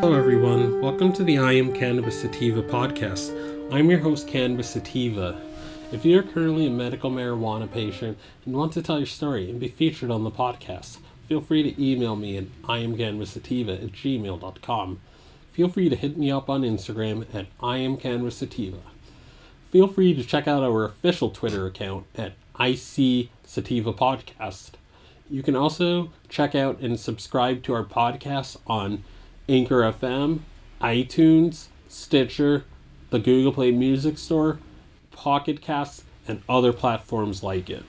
Hello everyone, welcome to the I Am Cannabis Sativa podcast. I'm your host Cannabis Sativa. If you're currently a medical marijuana patient and want to tell your story and be featured on the podcast, feel free to email me at iamcanvassativa@gmail.com. Feel free to hit me up on Instagram at iamcanvassativa. Feel free to check out our official Twitter account at ICSativaPodcast. You can also check out and subscribe to our podcast on Anchor FM, iTunes, Stitcher, the Google Play Music Store, Pocket Casts, and other platforms like it.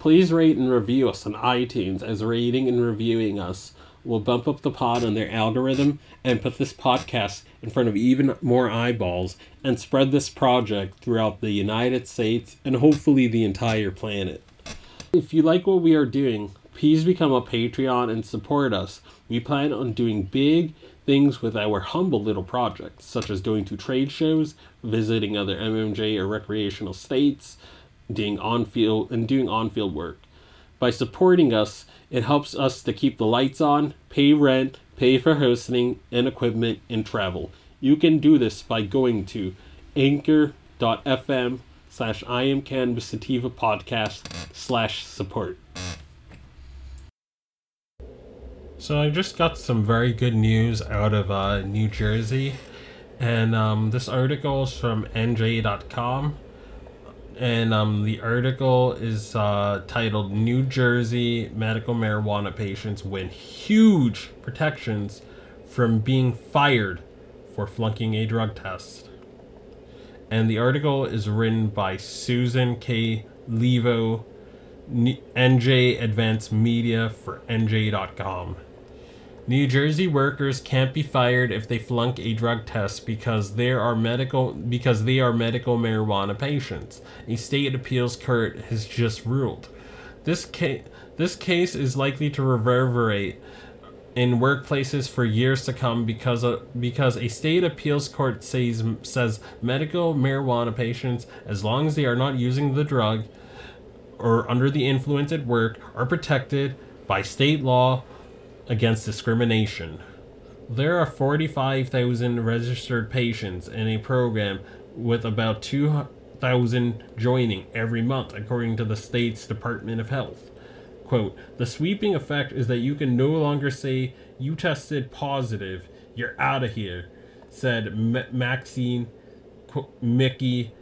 Please rate and review us on iTunes, as rating and reviewing us will bump up the pod on their algorithm and put this podcast in front of even more eyeballs and spread this project throughout the United States and hopefully the entire planet. If you like what we are doing, please become a Patreon and support us. We plan on doing big things with our humble little projects, such as going to trade shows, visiting other MMJ or recreational states, doing on-field work. By supporting us, it helps us to keep the lights on, pay rent, pay for hosting and equipment, and travel. You can do this by going to anchor.fm/iamcanvassativapodcast/support. So I just got some very good news out of New Jersey, and this article is from NJ.com, and the article is titled "New Jersey Medical Marijuana Patients Win Huge Protections from Being Fired for Flunking a Drug Test." And the article is written by Susan K. Levo, NJ Advanced Media for NJ.com. New Jersey workers can't be fired if they flunk a drug test because they are medical marijuana patients, a state appeals court has just ruled. This case is likely to reverberate in workplaces for years to come because a state appeals court says medical marijuana patients, as long as they are not using the drug or under the influence at work, are protected by state law against discrimination. There are 45,000 registered patients in a program, with about 2,000 joining every month, according to the state's Department of Health. Quote, "The sweeping effect is that you can no longer say, 'You tested positive, you're out of here,'" said Maxine Mickey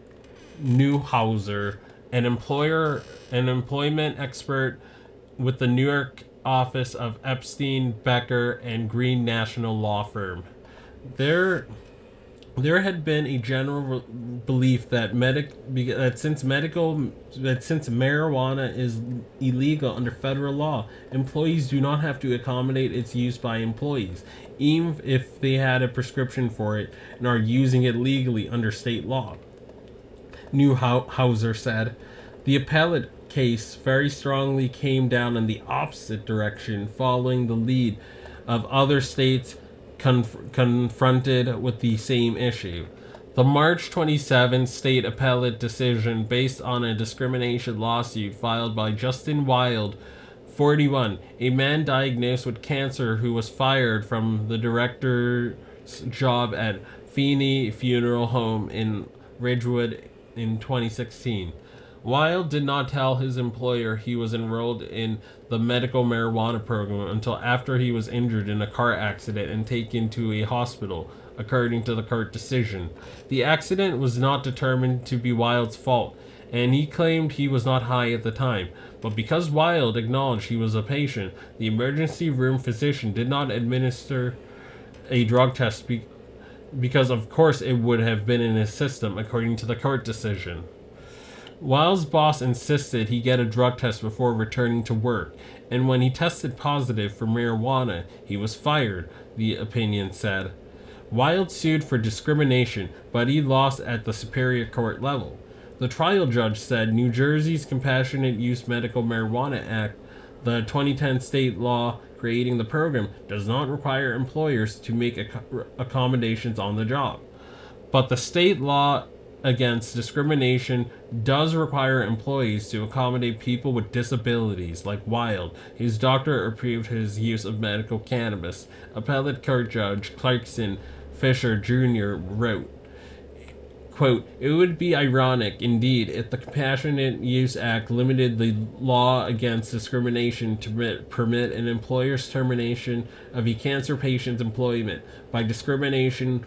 Newhauser, an employment expert with the New York office of Epstein, Becker, and Green national law firm. There had been a general belief that since marijuana is illegal under federal law, employees do not have to accommodate its use by employees, even if they had a prescription for it and are using it legally under state law. Newhauser said, "The appellate case very strongly came down in the opposite direction, following the lead of other states confronted with the same issue. The March 27 state appellate decision, based on a discrimination lawsuit filed by Justin Wild, 41, a man diagnosed with cancer who was fired from the director's job at Feeney Funeral Home in Ridgewood in 2016. Wild did not tell his employer he was enrolled in the medical marijuana program until after he was injured in a car accident and taken to a hospital, according to the court decision. The accident was not determined to be Wild's fault, and he claimed he was not high at the time. But because Wild acknowledged he was a patient, the emergency room physician did not administer a drug test because, of course, it would have been in his system, according to the court decision. Wild's boss insisted he get a drug test before returning to work, and when he tested positive for marijuana, he was fired, the opinion said. Wild sued for discrimination, but he lost at the Superior Court level. The trial judge said New Jersey's Compassionate Use Medical Marijuana Act, the 2010 state law creating the program, does not require employers to make accommodations on the job. But the state law against discrimination does require employees to accommodate people with disabilities like Wild, whose doctor approved his use of medical cannabis. Appellate court judge Clarkson Fisher Jr. wrote, quote, "It would be ironic indeed if the Compassionate Use Act limited the law against discrimination to permit an employer's termination of a cancer patient's employment by discriminating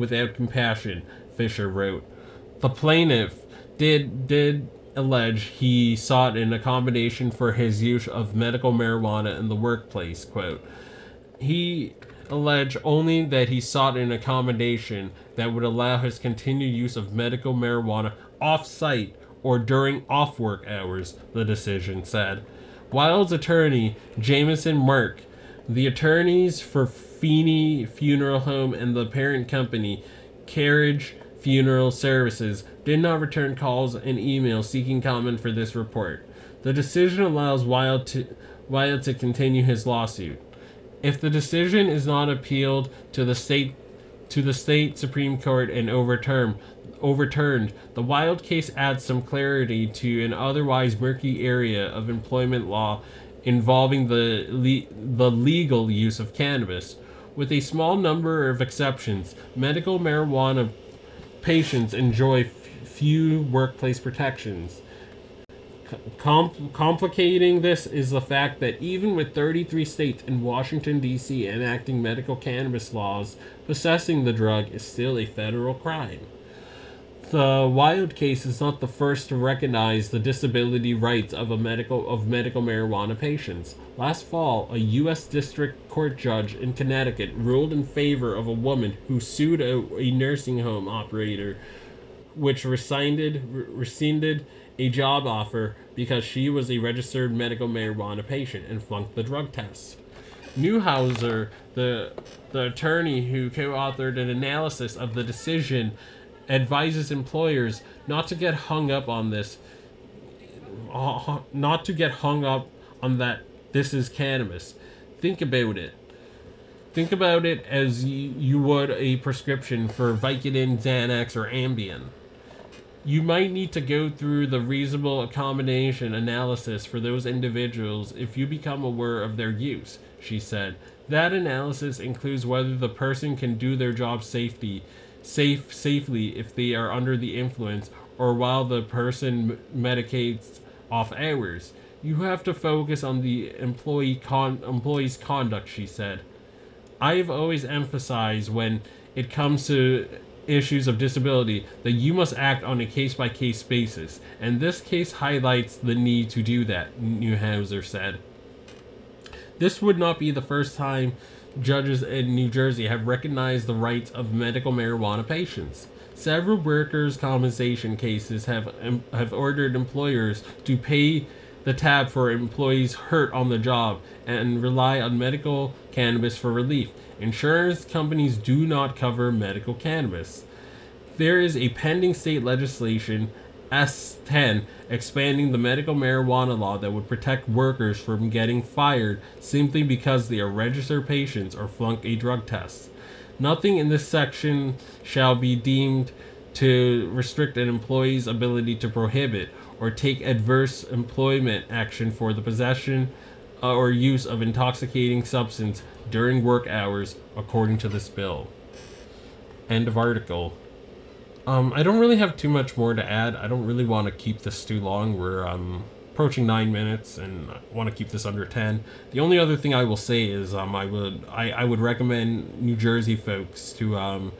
without compassion," Fisher wrote. The plaintiff did allege he sought an accommodation for his use of medical marijuana in the workplace, quote. He alleged only that he sought an accommodation that would allow his continued use of medical marijuana off-site or during off-work hours, the decision said. Wild's attorney, Jameson Merck, the attorneys for Feeney Funeral Home and the parent company, Carriage Funeral Services, did not return calls and emails seeking comment for this report. The decision allows Wild to continue his lawsuit. If the decision is not appealed to the state Supreme Court and overturned, the Wild case adds some clarity to an otherwise murky area of employment law involving the legal use of cannabis. With a small number of exceptions, medical marijuana patients enjoy few workplace protections. Complicating this is the fact that even with 33 states and Washington, D.C. enacting medical cannabis laws, possessing the drug is still a federal crime. The Wild case is not the first to recognize the disability rights of medical marijuana patients. Last fall, a U.S. District Court judge in Connecticut ruled in favor of a woman who sued a nursing home operator, which rescinded a job offer because she was a registered medical marijuana patient and flunked the drug test. Newhouser, the attorney who co-authored an analysis of the decision, advises employers not to get hung up on that this is cannabis. Think about it as you would a prescription for Vicodin, Xanax, or Ambien. You might need to go through the reasonable accommodation analysis for those individuals if you become aware of their use, she said. That analysis includes whether the person can do their job safely if they are under the influence or while the person medicates off hours. You have to focus on the employee's conduct, she said. I've always emphasized when it comes to issues of disability that you must act on a case-by-case basis, and this case highlights the need to do that, Newhouser said. This would not be the first time judges in New Jersey have recognized the rights of medical marijuana patients. Several workers' compensation cases have ordered employers to pay the tab for employees hurt on the job and rely on medical cannabis for relief. Insurance companies do not cover medical cannabis. There is a pending state legislation, S10, expanding the medical marijuana law that would protect workers from getting fired simply because they are registered patients or flunk a drug test. Nothing in this section shall be deemed to restrict an employee's ability to prohibit or take adverse employment action for the possession or use of intoxicating substance during work hours, according to this bill. End of article. I don't really have too much more to add. I don't really want to keep this too long. We're approaching 9 minutes, and I want to keep this under 10. The only other thing I will say is I would recommend New Jersey folks to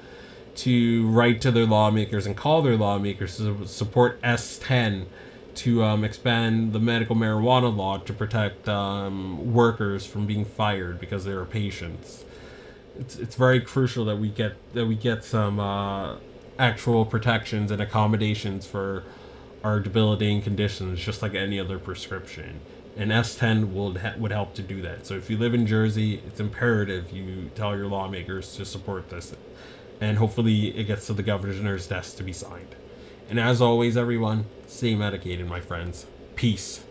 write to their lawmakers and call their lawmakers to support S10 to expand the medical marijuana law to protect workers from being fired because they are patients. It's very crucial that we get some actual protections and accommodations for our debilitating conditions, just like any other prescription. And S10 would help to do that. So if you live in Jersey, it's imperative you tell your lawmakers to support this. And hopefully it gets to the governor's desk to be signed. And as always, everyone, stay medicated, my friends. Peace.